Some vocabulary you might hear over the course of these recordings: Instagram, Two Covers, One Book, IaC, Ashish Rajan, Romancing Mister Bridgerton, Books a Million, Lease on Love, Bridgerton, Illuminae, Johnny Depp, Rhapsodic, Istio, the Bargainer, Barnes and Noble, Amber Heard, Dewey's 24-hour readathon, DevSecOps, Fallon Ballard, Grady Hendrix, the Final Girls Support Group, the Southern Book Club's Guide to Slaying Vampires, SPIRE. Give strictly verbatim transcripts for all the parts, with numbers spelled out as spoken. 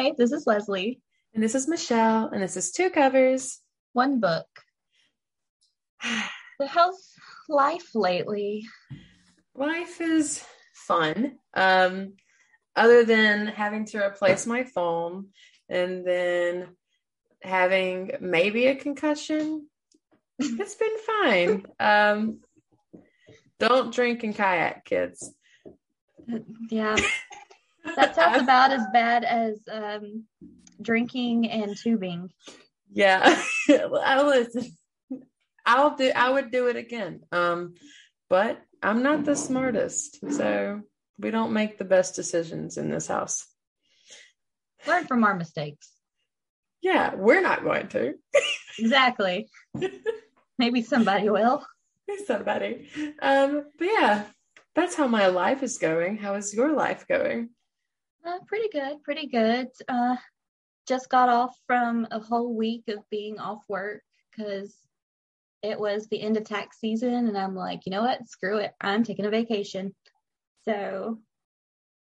Hi, this is Leslie. And this is Michelle. And this is Two Covers, One Book. How's life lately? Life is fun. Um, other than having to replace my phone and then having maybe a concussion, it's been fine. Um, don't drink and kayak, kids. Yeah. That sounds about as bad as um, drinking and tubing. Yeah. I listen. I'll do. I would do it again. Um, but I'm not the smartest, so we don't make the best decisions in this house. Learn from our mistakes. Yeah, we're not going to. Exactly. Maybe somebody will. Somebody. Um, but yeah, that's how my life is going. How is your life going? Uh, pretty good. Pretty good. Uh, just got off from a whole week of being off work because it was the end of tax season, and I'm like, you know what? Screw it. I'm taking a vacation. So,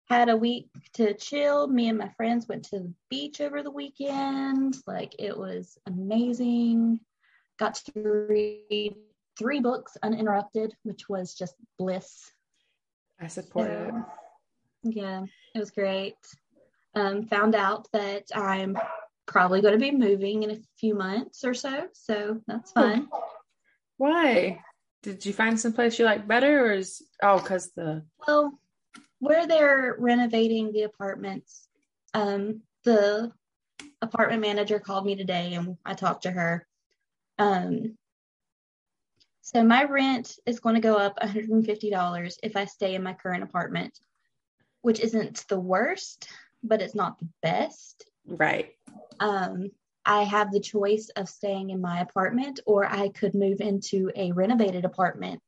had a week to chill. Me and my friends went to the beach over the weekend. Like, it was amazing. Got to read three books uninterrupted, which was just bliss. I support so, it. Yeah, it was great. Um, found out that I'm probably going to be moving in a few months or so, so that's fun. Why? Did you find someplace you like better, or is oh, because the well, where they're renovating the apartments, um, the apartment manager called me today, and I talked to her. Um, so my rent is going to go up one hundred fifty dollars if I stay in my current apartment, which isn't the worst, but it's not the best. Right. Um, I have the choice of staying in my apartment, or I could move into a renovated apartment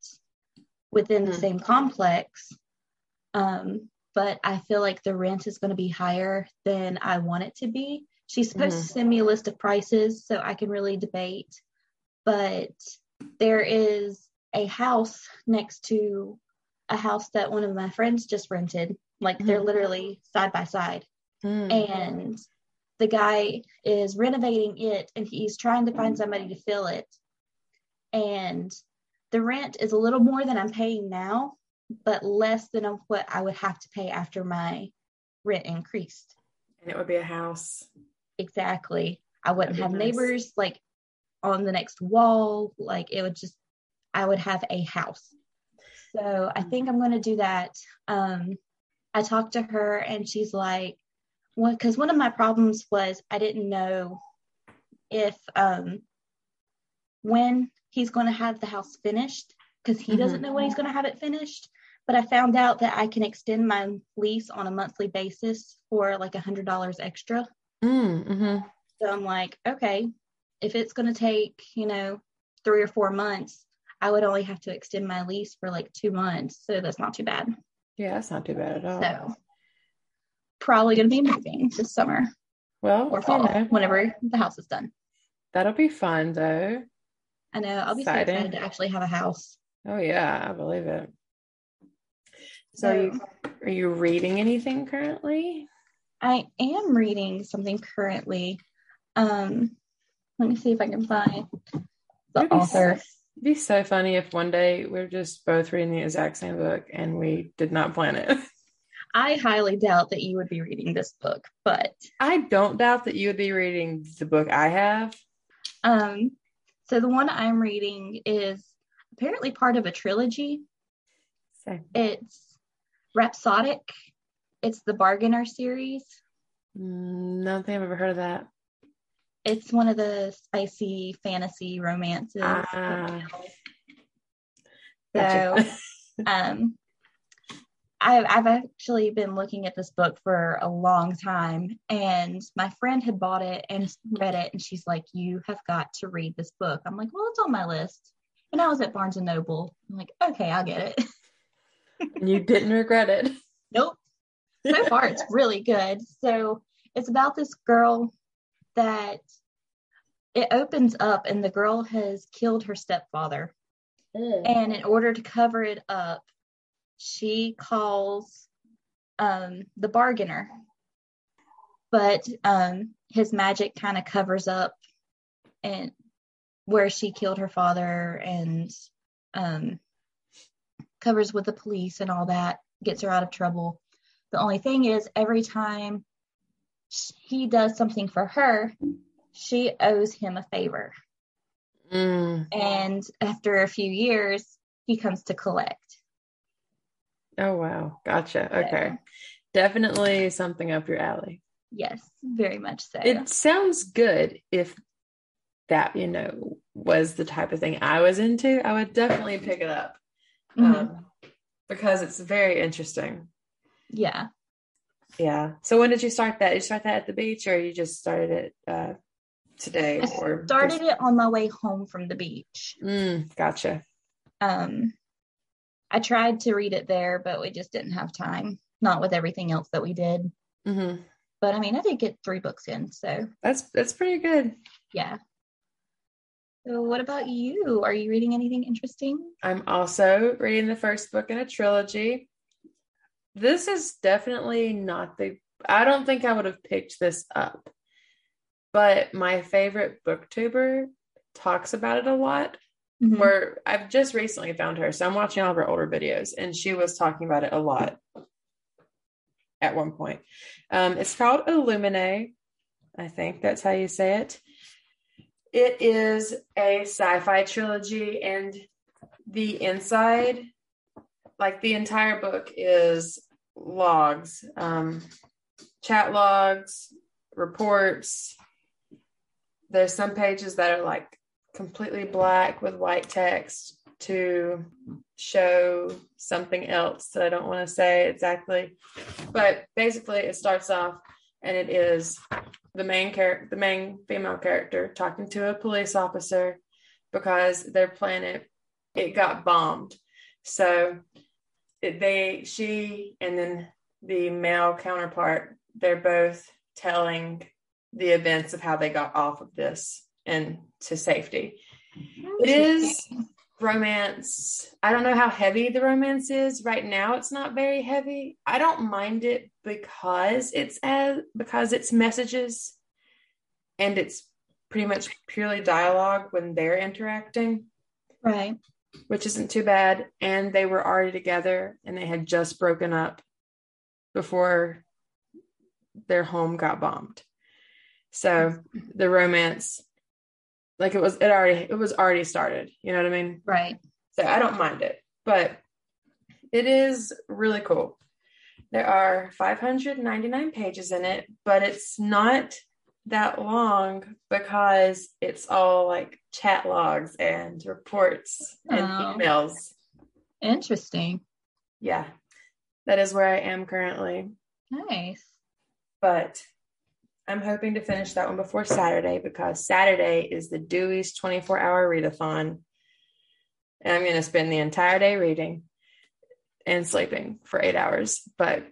within mm-hmm. the same complex. Um, but I feel like the rent is going to be higher than I want it to be. She's supposed mm-hmm. to send me a list of prices so I can really debate. But there is a house next to a house that one of my friends just rented. Like, mm-hmm. they're literally side by side. Mm-hmm. And the guy is renovating it, and he's trying to find somebody to fill it. And the rent is a little more than I'm paying now, but less than what I would have to pay after my rent increased. And it would be a house. Exactly. I wouldn't have nice. neighbors like on the next wall. Like, it would just, I would have a house. So mm-hmm. I think I'm going to do that. Um, I talked to her, and she's like, well, because one of my problems was I didn't know if um, when he's going to have the house finished, because he mm-hmm. doesn't know when he's going to have it finished. But I found out that I can extend my lease on a monthly basis for like one hundred dollars extra. Mm-hmm. So I'm like, okay, if it's going to take, you know, three or four months, I would only have to extend my lease for like two months. So that's not too bad. Yeah, that's not too bad at all. So, probably going to be moving this summer. Well, or fall, yeah. whenever the house is done. That'll be fun, though. I know. I'll be exciting. So excited to actually have a house. Oh, yeah. I believe it. So, so are, you, are you reading anything currently? I am reading something currently. Um, let me see if I can find the It'd author. Be so, it'd be so funny if one day we're just both reading the exact same book and we did not plan it. I highly doubt that you would be reading this book, but I don't doubt that you would be reading the book I have. Um, so the one I'm reading is apparently part of a trilogy. So. It's Rhapsodic. It's the Bargainer series. No, I don't think I've ever heard of that. It's one of the spicy fantasy romances. Uh, gotcha. So, um, I've, I've actually been looking at this book for a long time, and my friend had bought it and read it, and she's like, you have got to read this book. I'm like, well, it's on my list. And I was at Barnes and Noble. I'm like, okay, I'll get it. You didn't regret it. Nope. So far, it's really good. So it's about this girl that it opens up, and the girl has killed her stepfather. Ew. And in order to cover it up, she calls um, the Bargainer, but um, his magic kind of covers up and where she killed her father, and um, covers with the police and all that, gets her out of trouble. The only thing is, every time he does something for her, she owes him a favor. Mm. And after a few years, he comes to collect. Oh, wow. Gotcha. So, okay. Definitely something up your alley. Yes, very much so. It sounds good. If that, you know, was the type of thing I was into, I would definitely pick it up. Mm-hmm. Um, because it's very interesting. Yeah. Yeah. So when did you start that? Did you start that at the beach, or you just started it uh, today? Or I started just... it on my way home from the beach. Mm, gotcha. Um, I tried to read it there, but we just didn't have time. Not with everything else that we did. Mm-hmm. But I mean, I did get three books in, so that's that's pretty good. Yeah. So what about you? Are you reading anything interesting? I'm also reading the first book in a trilogy. This is definitely not the, I don't think I would have picked this up, but my favorite booktuber talks about it a lot, mm-hmm. where I've just recently found her. So I'm watching all of her older videos, and she was talking about it a lot at one point. Um, it's called Illuminae. I think that's how you say it. It is a sci-fi trilogy, and the inside, like the entire book, is logs, um, chat logs, reports. There's some pages that are like completely black with white text to show something else that I don't want to say exactly. But basically it starts off, and it is the main character, the main female character, talking to a police officer because their planet, it got bombed. So they, she, and then the male counterpart, they're both telling the events of how they got off of this and to safety. It is romance. I don't know how heavy the romance is right now. It's not very heavy. I don't mind it because it's as, because it's messages, and it's pretty much purely dialogue when they're interacting. Right. Which isn't too bad. And they were already together, and they had just broken up before their home got bombed. So the romance, like it was, it already, it was already started. You know what I mean? Right. So I don't mind it, but it is really cool. There are five hundred ninety-nine pages in it, but it's not that long because it's all like chat logs and reports and oh, emails. Interesting. Yeah. That is where I am currently. Nice. But I'm hoping to finish that one before Saturday, because Saturday is the Dewey's twenty-four hour readathon. And I'm going to spend the entire day reading and sleeping for eight hours. But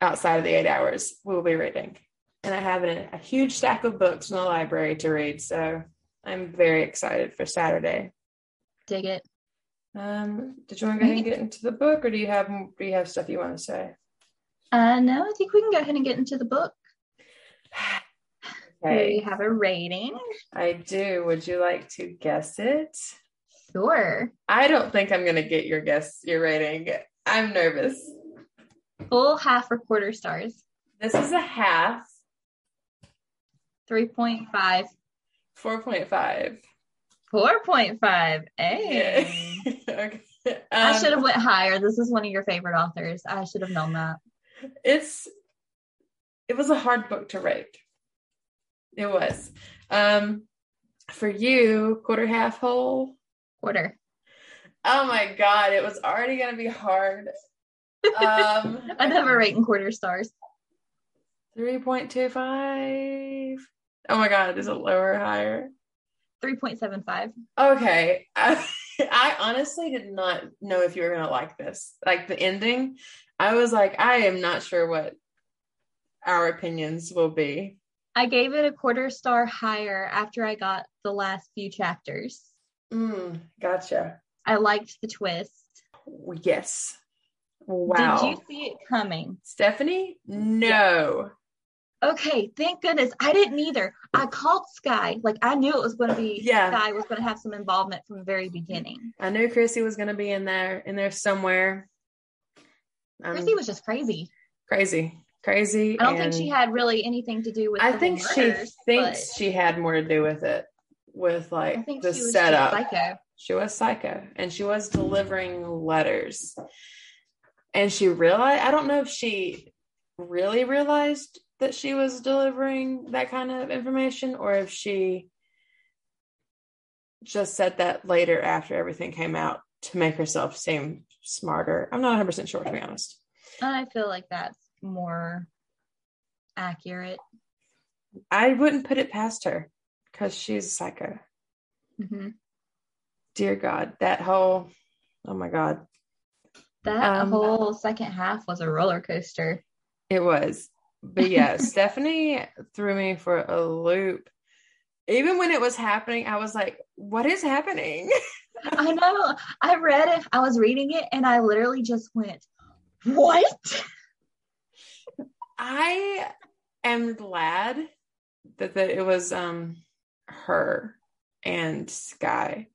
outside of the eight hours, we'll be reading. And I have a, a huge stack of books in the library to read, so I'm very excited for Saturday. Dig it. Um, did you want to go ahead and get into the book, or do you have do you have stuff you want to say? Uh, no, I think we can go ahead and get into the book. Okay. You have a rating. I do. Would you like to guess it? Sure. I don't think I'm going to get your guess, your rating. I'm nervous. Full, half, or quarter stars? This is a half. three point five. four point five. four point five. Hey. Okay. um, I should have went higher. This is one of your favorite authors. I should have known that. It's it was a hard book to rate. It was. Um for you, quarter, half, whole? Quarter. Oh my god, it was already going to be hard. Um I never rate in quarter stars. three point two five. Oh my god, is it lower or higher? three point seven five. Okay. I, I honestly did not know if you were going to like this. Like the ending, I was like, I am not sure what our opinions will be. I gave it a quarter star higher after I got the last few chapters. Mm, gotcha. I liked the twist. Yes. Wow. Did you see it coming? Stephanie? No. Yeah. Okay, thank goodness. I didn't either. I called Sky. Like, I knew it was going to be, yeah. Sky was going to have some involvement from the very beginning. I knew Chrissy was going to be in there, in there somewhere. Um, Chrissy was just crazy. Crazy. Crazy. I don't think she had really anything to do with it. I think she thinks she had more to do with it, with, like, the setup. She was psycho. She was psycho, and she was delivering letters. And she realized, I don't know if she really realized that she was delivering that kind of information, or if she just said that later after everything came out to make herself seem smarter. I'm not one hundred percent sure, to be honest. I feel like that's more accurate. I wouldn't put it past her, because she's a psycho. Mm-hmm. Dear God, that whole, oh my God. That um, whole second half was a roller coaster. It was. But yeah, Stephanie threw me for a loop. Even when it was happening, I was like, what is happening? I know. I read it. I was reading it, and I literally just went, what? I am glad that, that it was um her and Sky.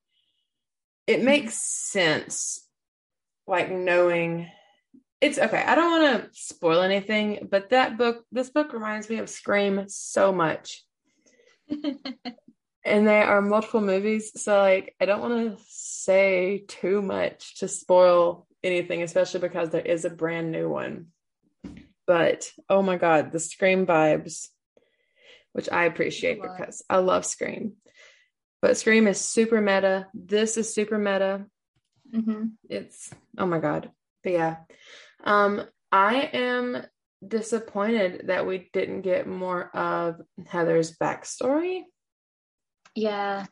It makes sense, like, knowing... It's okay. I don't want to spoil anything, but that book, this book reminds me of Scream so much. And there are multiple movies. So, like, I don't want to say too much to spoil anything, especially because there is a brand new one. But, oh my God, the Scream vibes, which I appreciate because I love Scream. But Scream is super meta. This is super meta. Mm-hmm. It's, oh my God. But yeah, um, I am disappointed that we didn't get more of Heather's backstory. Yeah.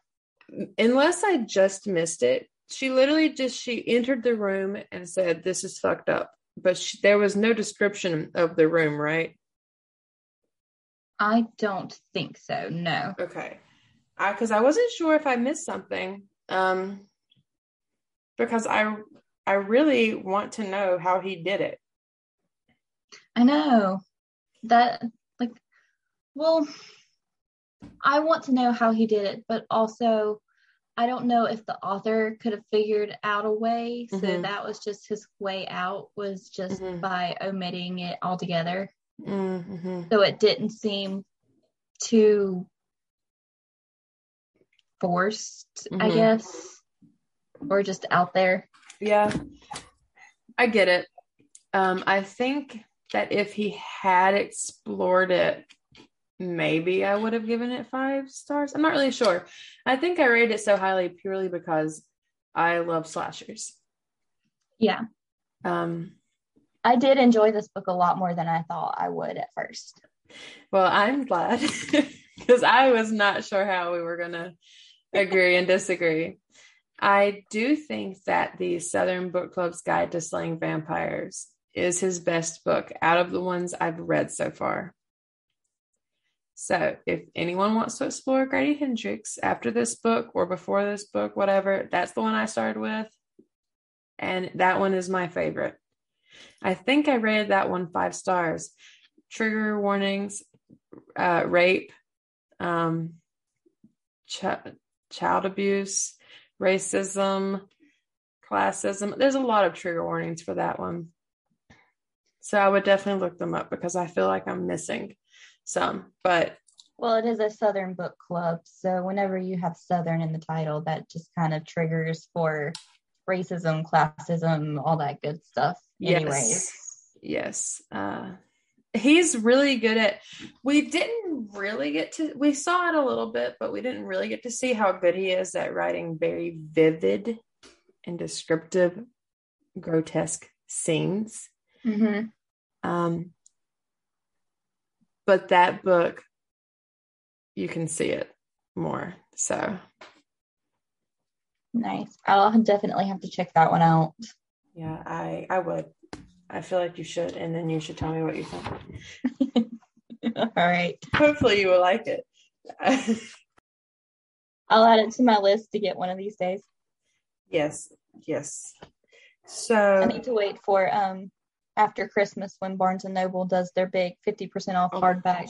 Unless I just missed it. She literally just, she entered the room and said, this is fucked up. But she, there was no description of the room, right? I don't think so. No. Okay. I, 'cause I wasn't sure if I missed something. Um, because I... I really want to know how he did it. I know that, like, well, I want to know how he did it, but also I don't know if the author could have figured out a way. Mm-hmm. So that was just his way out, was just mm-hmm. by omitting it altogether. Mm-hmm. So it didn't seem too forced, mm-hmm. I guess, or just out there. Yeah, I get it. Um, I think that if he had explored it, maybe I would have given it five stars. I'm not really sure. I think I rated it so highly purely because I love slashers. Yeah. Um, I did enjoy this book a lot more than I thought I would at first. Well, I'm glad, because I was not sure how we were going to agree and disagree. I do think that the Southern Book Club's Guide to Slaying Vampires is his best book out of the ones I've read so far. So if anyone wants to explore Grady Hendrix after this book or before this book, whatever, that's the one I started with. And that one is my favorite. I think I rated that one five stars. Trigger warnings, uh, rape, um, ch- child abuse, racism, classism. There's a lot of trigger warnings for that one. So I would definitely look them up, because I feel like I'm missing some. But well, it is a Southern book club. So whenever you have Southern in the title, that just kind of triggers for racism, classism, all that good stuff. Anyways. Yes. Yes. Uh, he's really good at, we didn't really get to, we saw it a little bit, but we didn't really get to see how good he is at writing very vivid and descriptive, grotesque scenes. Mm-hmm. Um, but that book, you can see it more. So nice. I'll definitely have to check that one out. Yeah, I, I would. I feel like you should, and then you should tell me what you think. All right. Hopefully you will like it. I'll add it to my list to get one of these days. Yes. Yes. So I need to wait for um after Christmas when Barnes and Noble does their big fifty percent off oh hardback.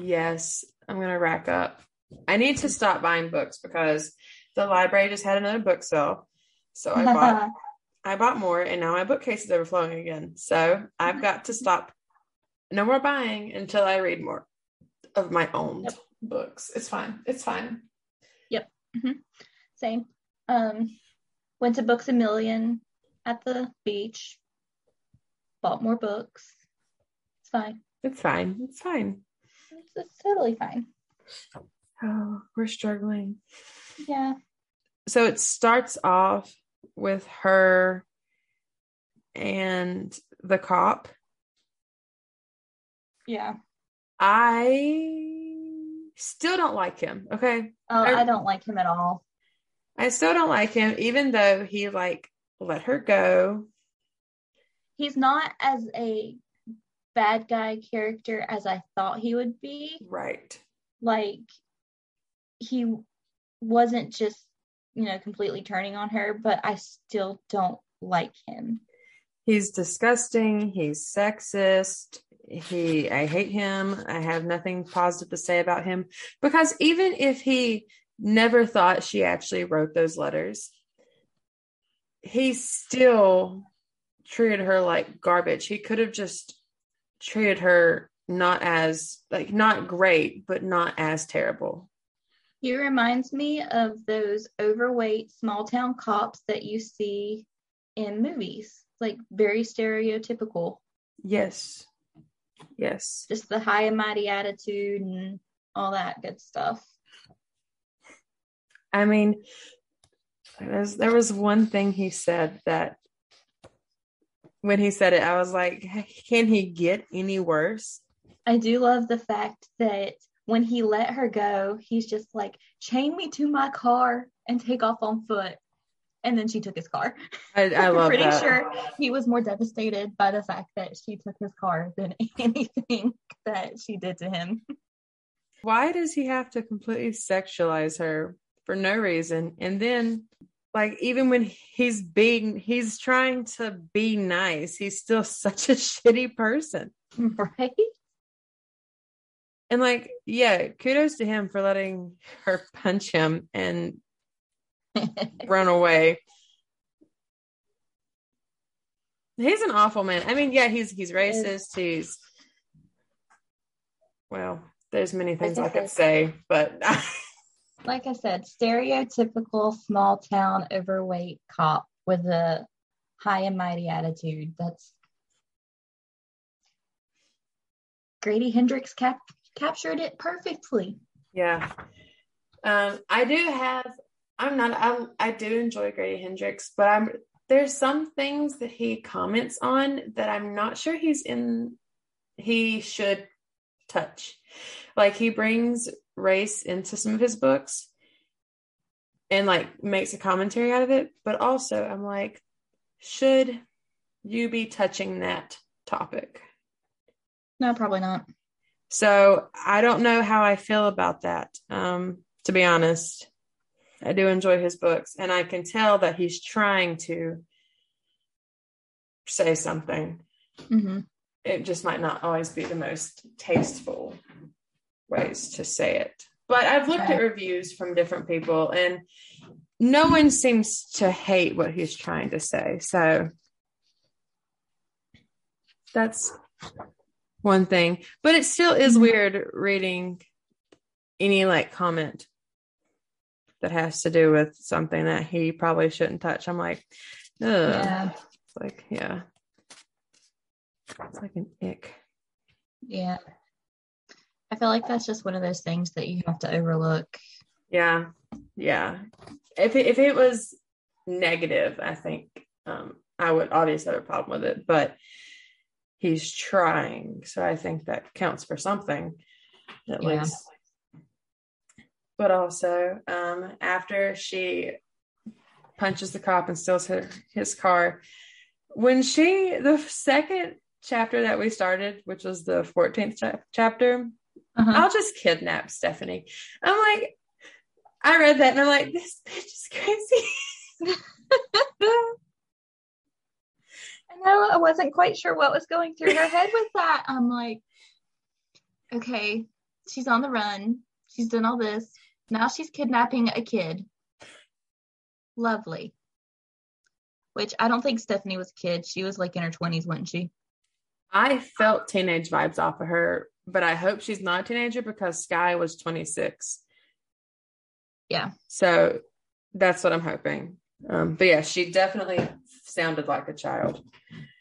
Yes, I'm going to rack up. I need to stop buying books because the library just had another book sale. So I bought I bought more, and now my bookcase is overflowing again. So I've got to stop. No more buying until I read more of my own yep. books. It's fine. It's fine. Yep. Mm-hmm. Same. Um, went to Books a Million at the beach. Bought more books. It's fine. It's fine. It's fine. It's, it's totally fine. Oh, we're struggling. Yeah. So it starts off with her and the cop. Yeah. I still don't like him. Okay. Oh, I, I don't like him at all. I still don't like him, even though he like let her go. He's not as a bad guy character as I thought he would be. Right. Like, he wasn't just, you know, completely turning on her, but I still don't like him. He's disgusting. He's sexist. He, I hate him. I have nothing positive to say about him, because even if he never thought she actually wrote those letters, he still treated her like garbage. He could have just treated her not as, like, not great, but not as terrible. He reminds me of those overweight small town cops that you see in movies, like very stereotypical. Yes. Yes. Just the high and mighty attitude and all that good stuff. I mean, there was, there was one thing he said that when he said it, I was like, can he get any worse? I do love the fact that when he let her go, he's just like, chain me to my car and take off on foot. And then she took his car. I, I love pretty that. Sure he was more devastated by the fact that she took his car than anything that she did to him. Why does he have to completely sexualize her for no reason? And then, like, even when he's being, he's trying to be nice, he's still such a shitty person. Right? And, like, yeah, kudos to him for letting her punch him and run away. He's an awful man. I mean, yeah, he's he's racist. He's, well, there's many things like I, I could say, but like I said, stereotypical small town overweight cop with a high and mighty attitude. That's Grady Hendrix cap- captured it perfectly. Yeah. Um, I do have I'm not, I, I do enjoy Grady Hendrix, but I'm, there's some things that he comments on that I'm not sure he's in, he should touch. Like, he brings race into some of his books and, like, makes a commentary out of it. But also I'm like, should you be touching that topic? No, probably not. So I don't know how I feel about that. Um, to be honest. I do enjoy his books, and I can tell that he's trying to say something. Mm-hmm. It just might not always be the most tasteful ways to say it. But I've looked at reviews from different people, and no one seems to hate what he's trying to say. So that's one thing. But it still is weird reading any, like, comment that has to do with something that he probably shouldn't touch. I'm like, ugh. Yeah. It's like, yeah. It's like an ick. Yeah. I feel like that's just one of those things that you have to overlook. Yeah. Yeah. If it, if it was negative, I think um, I would obviously have a problem with it, but he's trying. So I think that counts for something at yeah. least. But also, um, after she punches the cop and steals her, his car, when she, the second chapter that we started, which was the fourteenth ch- chapter, uh-huh. I'll just kidnap Stephanie. I'm like, I read that and I'm like, this bitch is crazy. And know. I wasn't quite sure what was going through her head with that. I'm like, okay, she's on the run. She's done all this. Now she's kidnapping a kid. Lovely. Which I don't think Stephanie was a kid. She was like in her twenties, wasn't she? I felt teenage vibes off of her, but I hope she's not a teenager because Skye was twenty-six. Yeah. So that's what I'm hoping. Um, but yeah, she definitely sounded like a child.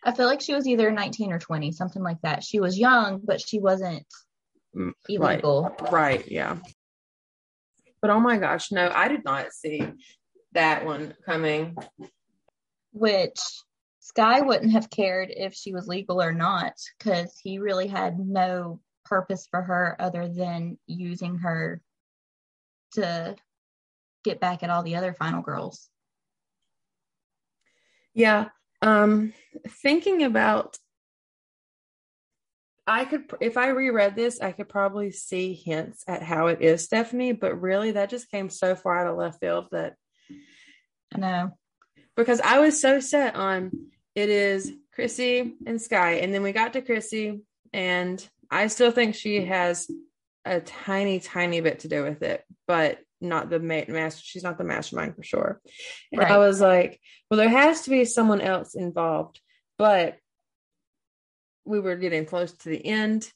I feel like she was either nineteen or twenty, something like that. She was young, but she wasn't illegal. Right, right, yeah. But oh my gosh, no, I did not see that one coming. Which Skye wouldn't have cared if she was legal or not, because he really had no purpose for her other than using her to get back at all the other final girls. Yeah. Um, thinking about, I could, if I reread this, I could probably see hints at how it is Stephanie, but really that just came so far out of left field that I know. Because I was so set on it is Chrissy and Skye. And then we got to Chrissy, and I still think she has a tiny, tiny bit to do with it, but not the ma- master. She's not the mastermind for sure. And right. I was like, well, there has to be someone else involved, but we were getting close to the end.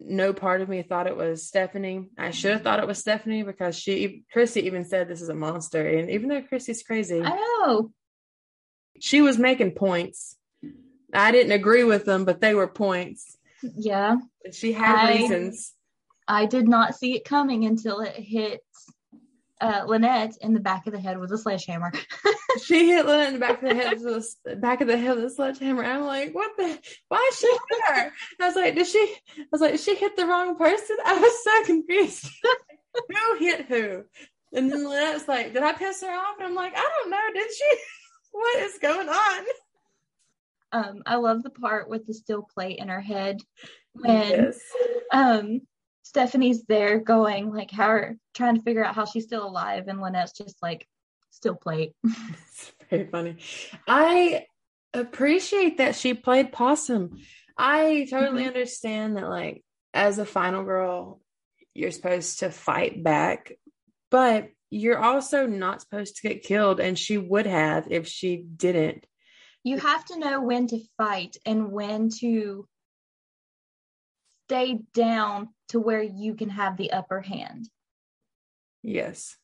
No part of me thought it was Stephanie. I should have thought it was Stephanie because she, Chrissy even said this is a monster. And even though Chrissy's crazy, I know. She was making points. I didn't agree with them, but they were points. Yeah. And she had I, reasons. I did not see it coming until it hit uh, Lynette in the back of the head with a sledgehammer. She hit Lynette in the back of the head with a, back of the head with a sledgehammer. I'm like, what the? Why is she there? I was like, did she? I was like, did she hit the wrong person? I was so confused. Who hit who? And then Lynette's like, did I piss her off? And I'm like, I don't know. Did she? What is going on? Um, I love the part with the steel plate in her head when yes. um, Stephanie's there going like, how are trying to figure out how she's still alive, and Lynette's just like, steel plate. It's very funny. I appreciate that she played possum. I totally mm-hmm. understand that, like, as a final girl, you're supposed to fight back, but you're also not supposed to get killed, and she would have if she didn't. You have to know when to fight and when to stay down to where you can have the upper hand. Yes.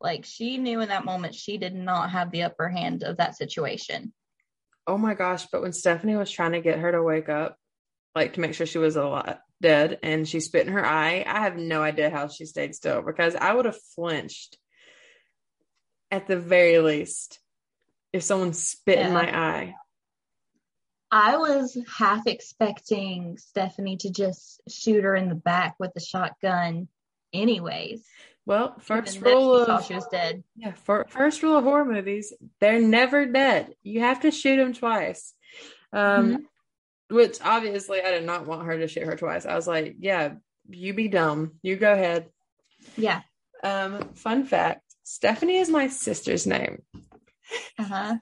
Like, she knew in that moment she did not have the upper hand of that situation. Oh my gosh, but when Stephanie was trying to get her to wake up, like, to make sure she was alive, dead, and she spit in her eye, I have no idea how she stayed still, because I would have flinched at the very least if someone spit yeah. in my eye. I was half expecting Stephanie to just shoot her in the back with the shotgun anyways. Well, first rule of she was dead. Yeah, for, first rule of horror movies, they're never dead. You have to shoot them twice. Um mm-hmm. Which obviously I did not want her to shoot her twice. I was like, yeah, you be dumb. You go ahead. Yeah. Um, fun fact, Stephanie is my sister's name. Uh-huh.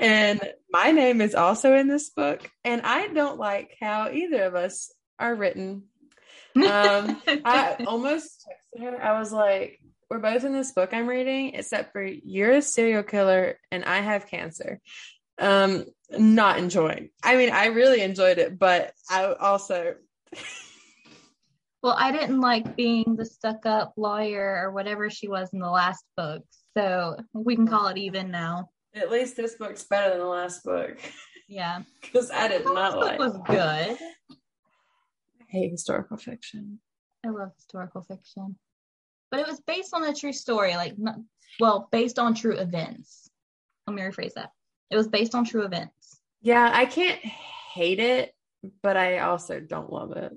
And my name is also in this book. And I don't like how either of us are written. Um, I almost texted her. I was like, we're both in this book I'm reading, except for you're a serial killer and I have cancer. Um, not enjoying. I mean, I really enjoyed it, but I also. Well, I didn't like being the stuck-up lawyer or whatever she was in the last book, so we can call it even now. At least this book's better than the last book. Yeah, because I did not like. This book was good. I hate historical fiction. I love historical fiction, but it was based on a true story, like, not, well, based on true events. Let me rephrase that. It was based on true events. Yeah, I can't hate it, but I also don't love it.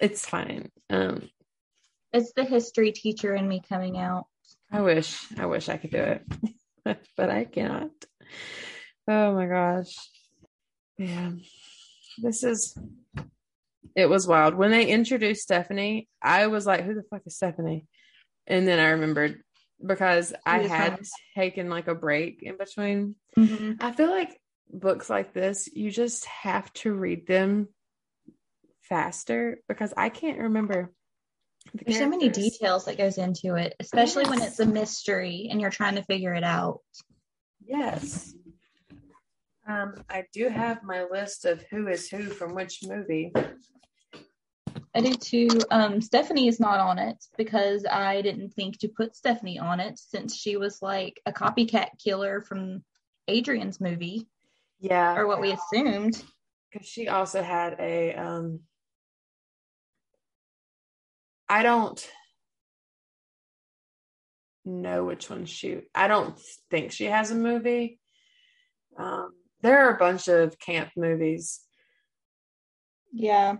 It's fine. Um, it's the history teacher in me coming out. I wish. I wish I could do it, but I cannot. Oh my gosh. Yeah. This is, it was wild. When they introduced Stephanie, I was like, who the fuck is Stephanie? And then I remembered because I had taken like a break in between. Mm-hmm. I feel like books like this, you just have to read them faster because I can't remember. The There's characters. So many details that goes into it, especially yes. when it's a mystery and you're trying to figure it out. Yes. Um, I do have my list of who is who from which movie. I do too. Um, Stephanie is not on it because I didn't think to put Stephanie on it since she was like a copycat killer from Adrian's movie. Yeah. Or what we assumed. Because she also had a, um, I don't know which one she, I don't think she has a movie. Um, there are a bunch of camp movies. Yeah.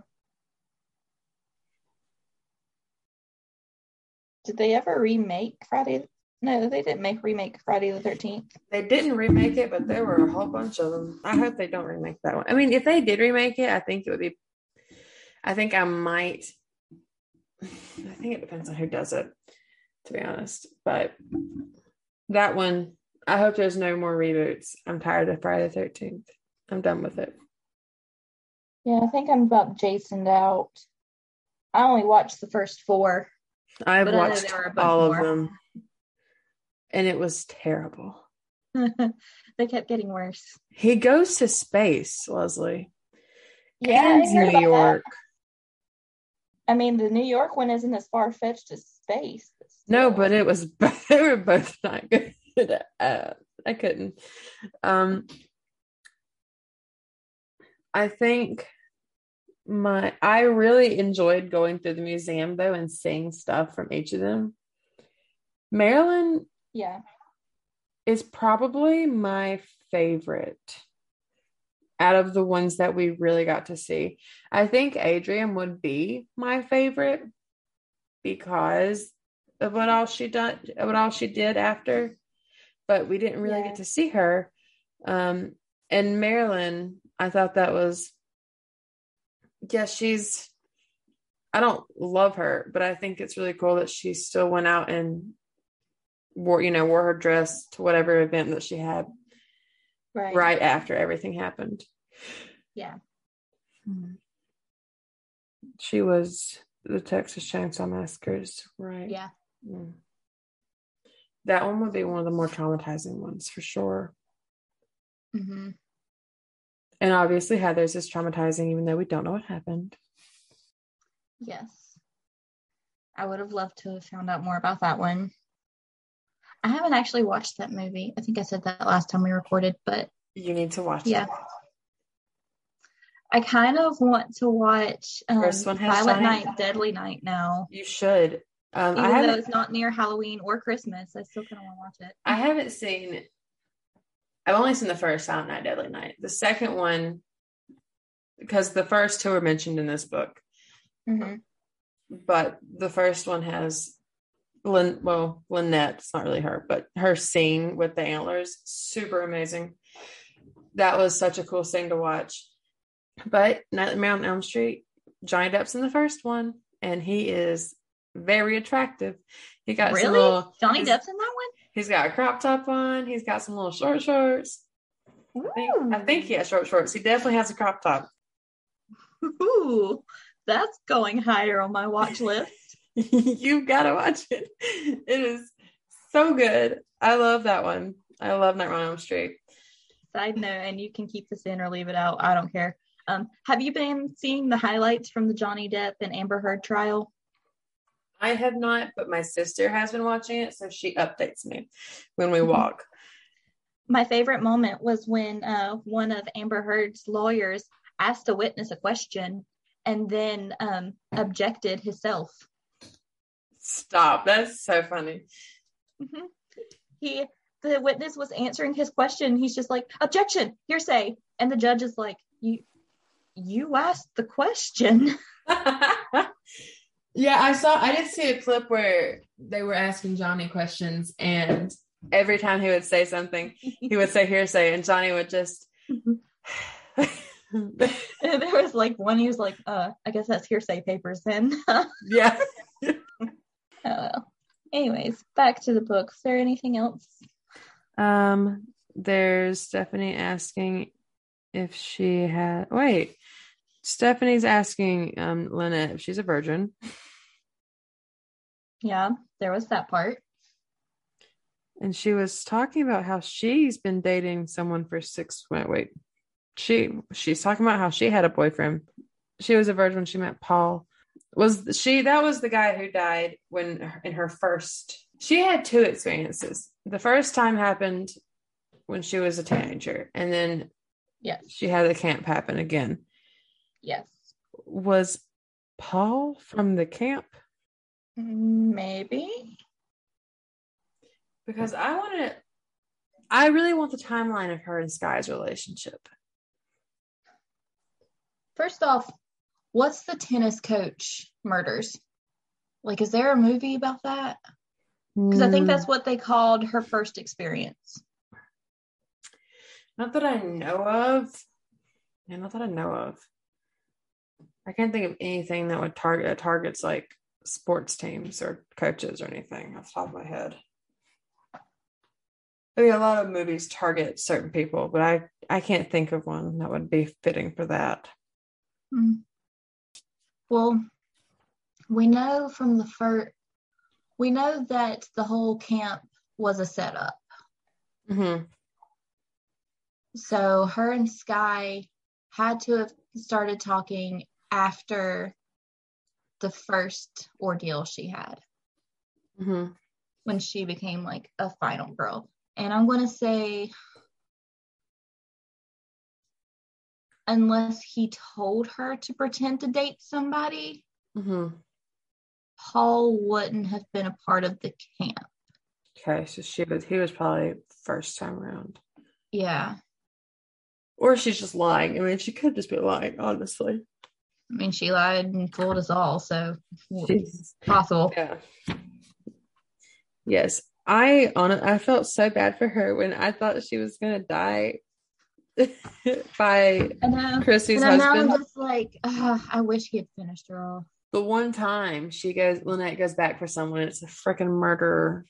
Did they ever remake Friday? No, they didn't make remake Friday the thirteenth. They didn't remake it, but there were a whole bunch of them. I hope they don't remake that one. I mean, if they did remake it, I think it would be, I think I might, I think it depends on who does it, to be honest. But that one, I hope there's no more reboots. I'm tired of Friday the thirteenth. I'm done with it. Yeah, I think I'm about Jasoned out. I only watched the first four. I've watched all of them. And it was terrible. They kept getting worse. He goes to space, Leslie. Yeah, and New York. That. I mean, the New York one isn't as far-fetched as space. No, but it was, they were both not good. Uh, I couldn't. Um, I think my I really enjoyed going through the museum though and seeing stuff from each of them. Marilyn, yeah, is probably my favorite out of the ones that we really got to see. I think Adrian would be my favorite because of what all she done, what all she did after. But we didn't really yeah. get to see her. Um, and Marilyn, I thought that was, yeah, she's, I don't love her, but I think it's really cool that she still went out and wore, you know, wore her dress to whatever event that she had right, right after everything happened. Yeah. She was the Texas Chainsaw Massacres, right? Yeah. Mm. That one would be one of the more traumatizing ones for sure. Mm-hmm. And obviously Heather's is traumatizing even though we don't know what happened. Yes. I would have loved to have found out more about that one. I haven't actually watched that movie. I think I said that last time we recorded, but... You need to watch yeah. it. I kind of want to watch um, Violent Night, Deadly Night now. You should. Um, Even I though it's not near Halloween or Christmas, I still kind of want to watch it. I haven't seen, I've only seen the first Silent Night, Deadly Night. The second one, because the first two are mentioned in this book, mm-hmm. but the first one has, Lynn, well, Lynette, it's not really her, but her scene with the antlers, super amazing. That was such a cool scene to watch. But Nightmare on Elm Street, Johnny Depp's in the first one, and he is very attractive. He got really some little, Johnny Depp's in that one. He's got a crop top on. He's got some little short shorts. I think, I think he has short shorts. He definitely has a crop top. Ooh, that's going higher on my watch list. You've got to watch it. It is so good. I love that one. I love Nightmare on Elm Street. Side note, and you can keep this in or leave it out. I don't care. Um, have you been seeing the highlights from the Johnny Depp and Amber Heard trial? I have not, but my sister has been watching it, so she updates me when we walk. My favorite moment was when uh, one of Amber Heard's lawyers asked a witness a question and then um, objected himself. Stop. That's so funny. Mm-hmm. He, the witness was answering his question. He's just like, objection, hearsay. And the judge is like, you, you asked the question. Yeah, I saw, I did see a clip where they were asking Johnny questions, and every time he would say something, he would say hearsay, and Johnny would just. There was like one, he was like, uh, I guess that's hearsay papers then. Yeah. Oh, well. Anyways, back to the book. Is there anything else? Um, there's Stephanie asking if she had... Wait. Stephanie's asking um, Lynette if she's a virgin. Yeah, there was that part. And she was talking about how she's been dating someone for six... Wait, wait. She, she's talking about how she had a boyfriend. She was a virgin when she met Paul. Was she, that was the guy who died when in her first, she had two experiences. The first time happened when she was a teenager, and then yes, she had the camp happen again. Yes. Was Paul from the camp? Maybe. Because I want to, I really want the timeline of her and Sky's relationship. First off, what's the tennis coach murders? Like, is there a movie about that? Because mm. I think that's what they called her first experience. Not that I know of. Yeah, not that I know of. I can't think of anything that would target uh, targets like sports teams or coaches or anything off the top of my head. I mean, a lot of movies target certain people, but I, I can't think of one that would be fitting for that. Mm. Well, we know from the first, we know that the whole camp was a setup. Mm-hmm. So her and Sky had to have started talking after the first ordeal she had. Mm-hmm. When she became like a final girl. And I'm going to say, unless he told her to pretend to date somebody, mm-hmm. Paul wouldn't have been a part of the camp. Okay, so she was, he was probably first time around. Yeah. Or she's just lying. I mean, she could just be lying, honestly. I mean, she lied and fooled us all, so it's possible. Yeah. Yes. I on I felt so bad for her when I thought she was gonna die by Christy's and husband. I'm just like, uh, I wish he had finished her off. The one time she goes, Lynette goes back for someone, it's a freaking murderer.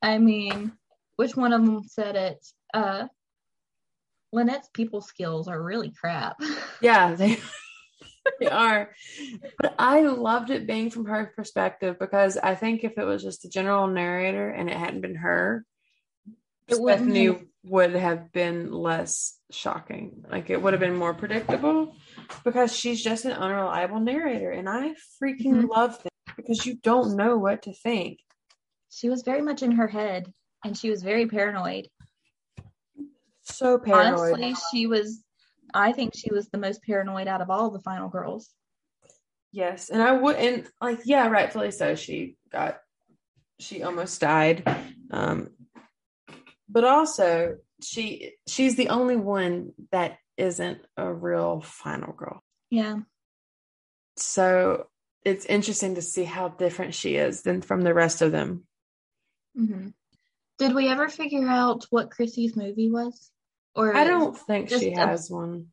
I mean, which one of them said it? Uh, Lynette's people skills are really crap. Yeah, they. They are. But I loved it being from her perspective, because I think if it was just the general narrator and it hadn't been her, it Stephanie wouldn't. would have been less shocking. Like, it would have been more predictable, because she's just an unreliable narrator, and I freaking mm-hmm. love that, because you don't know what to think. She was very much in her head, and she was very paranoid. So paranoid. Honestly, she was I think she was the most paranoid out of all the final girls. Yes. And I would, and like, yeah, rightfully so. She got, she almost died. Um, but also she, she's the only one that isn't a real final girl. Yeah. So it's interesting to see how different she is than from the rest of them. Mm-hmm. Did we ever figure out what Chrissy's movie was? Or I don't think she has a, one.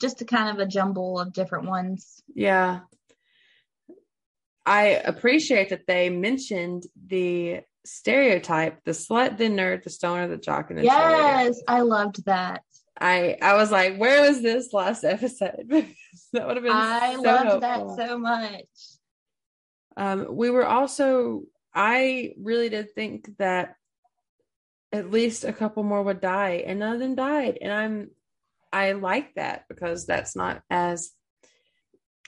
Just a kind of a jumble of different ones. Yeah. I appreciate that they mentioned the stereotype, the slut, the nerd, the stoner, the jock, and the yes, cheerleader. I loved that. I, I was like, where was this last episode? That would have been I so loved helpful. That so much. Um, we were also, I really did think that at least a couple more would die, and none of them died. And I'm, I like that, because that's not as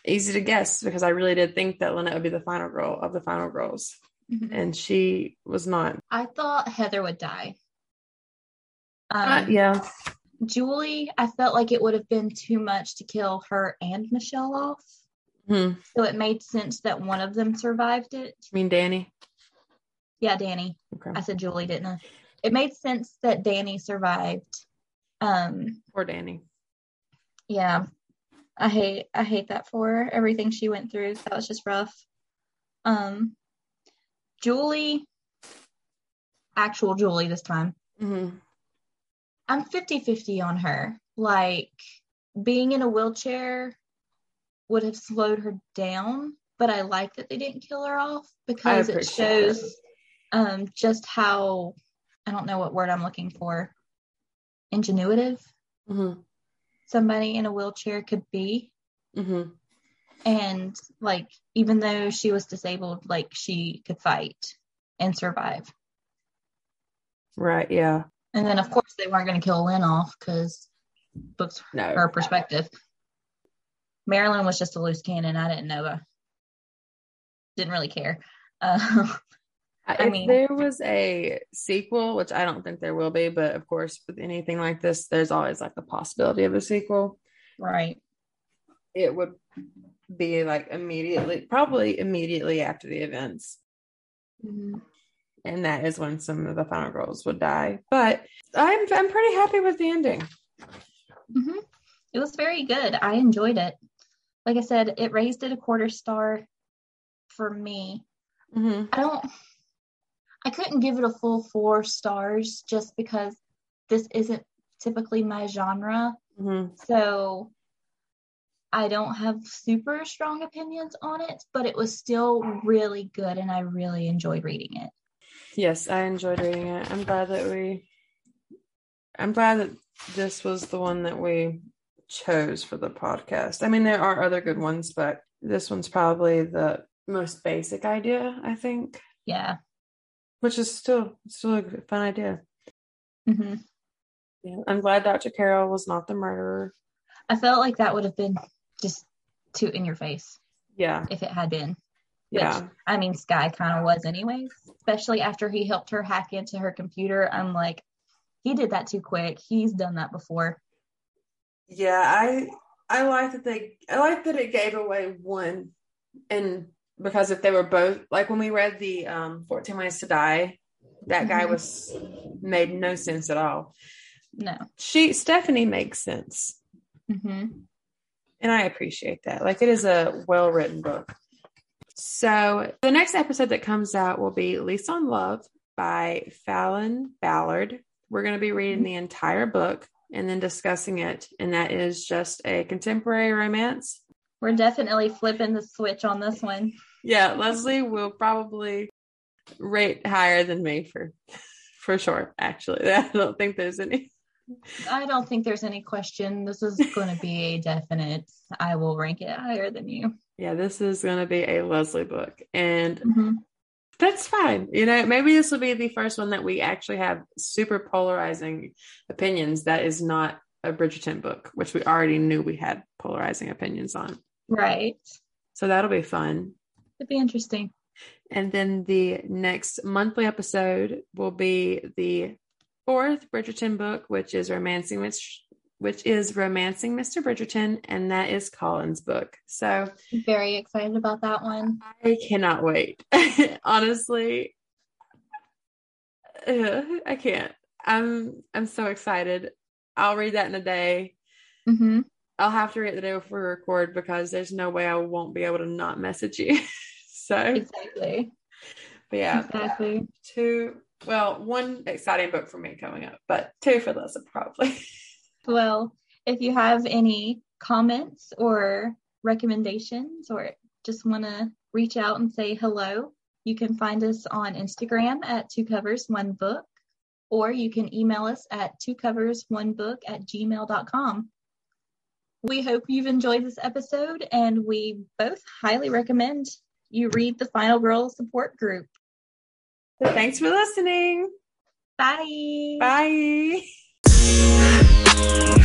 easy to guess, because I really did think that Lynette would be the final girl of the final girls. Mm-hmm. And she was not. I thought Heather would die. Um, uh, yeah. Julie, I felt like it would have been too much to kill her and Michelle off. Mm. So it made sense that one of them survived it. You mean Danny? Yeah, Danny. Okay. I said Julie, didn't I? It made sense that Danny survived. Um, Poor Danny. Yeah. I hate I hate that for her. Everything she went through. That was just rough. Um, Julie, actual Julie this time. Mm-hmm. I'm fifty-fifty on her. Like, being in a wheelchair would have slowed her down, but I like that they didn't kill her off because it shows um, just how, I don't know what word I'm looking for, ingenuitive mm-hmm. somebody in a wheelchair could be. Mm-hmm. And like, even though she was disabled, like she could fight and survive. Right. Yeah. And then of course they weren't going to kill Lynn off because books no. her perspective. Marilyn was just a loose cannon. I didn't know. I didn't really care. Uh, I if mean, there was a sequel, which I don't think there will be, but of course with anything like this, there's always like the possibility of a sequel. Right. It would be like immediately, probably immediately after the events. Mm-hmm. And that is when some of the final girls would die. But I'm I'm pretty happy with the ending. Mm-hmm. It was very good. I enjoyed it. Like I said, it raised it a quarter star for me. Mm-hmm. I don't, I couldn't give it a full four stars just because this isn't typically my genre. Mm-hmm. So I don't have super strong opinions on it, but it was still really good and I really enjoyed reading it. Yes, I enjoyed reading it. I'm glad that we, I'm glad that this was the one that we chose for the podcast. I mean, there are other good ones, but this one's probably the most basic idea, I think. Yeah. Which is still, still a fun idea. Mm-hmm. Yeah. I'm glad Doctor Carroll was not the murderer. I felt like that would have been just too in your face. Yeah. If it had been. Which, yeah, I mean, Sky kind of was anyways, especially after he helped her hack into her computer. I'm like, he did that too quick. He's done that before. Yeah, I I like that they I like that it gave away one, and because if they were both like when we read the um, fourteen Ways to Die, that guy mm-hmm. was made no sense at all. No, she Stephanie makes sense, mm-hmm. and I appreciate that. Like it is a well-written book. So the next episode that comes out will be Lease on Love by Fallon Ballard. We're going to be reading the entire book and then discussing it. And that is just a contemporary romance. We're definitely flipping the switch on this one. Yeah. Leslie will probably rate higher than me for, for sure. Actually, I don't think there's any, I don't think there's any question. This is going to be a definite, I will rank it higher than you. Yeah, this is going to be a Leslie book, and mm-hmm. that's fine. You know, maybe this will be the first one that we actually have super polarizing opinions. That is not a Bridgerton book, which we already knew we had polarizing opinions on. Right. So that'll be fun. It'd be interesting. And then the next monthly episode will be the fourth Bridgerton book, which is Romancing Mister which is Romancing Mister Bridgerton, and that is Colin's book. So I'm very excited about that one. I cannot wait. Honestly, uh, I can't. I'm I'm so excited. I'll read that in a day. Mm-hmm. I'll have to read it the day before we record because there's no way I won't be able to not message you. So exactly. But yeah, exactly. Two. Well, one exciting book for me coming up, but two for Lisa probably. Well, if you have any comments or recommendations or just want to reach out and say hello, you can find us on Instagram at Two Covers, One Book, or you can email us at twocoversonebook at gmail.com. We hope you've enjoyed this episode, and we both highly recommend you read the Final Girls Support Group. So thanks for listening. Bye. Bye. We'll be right back.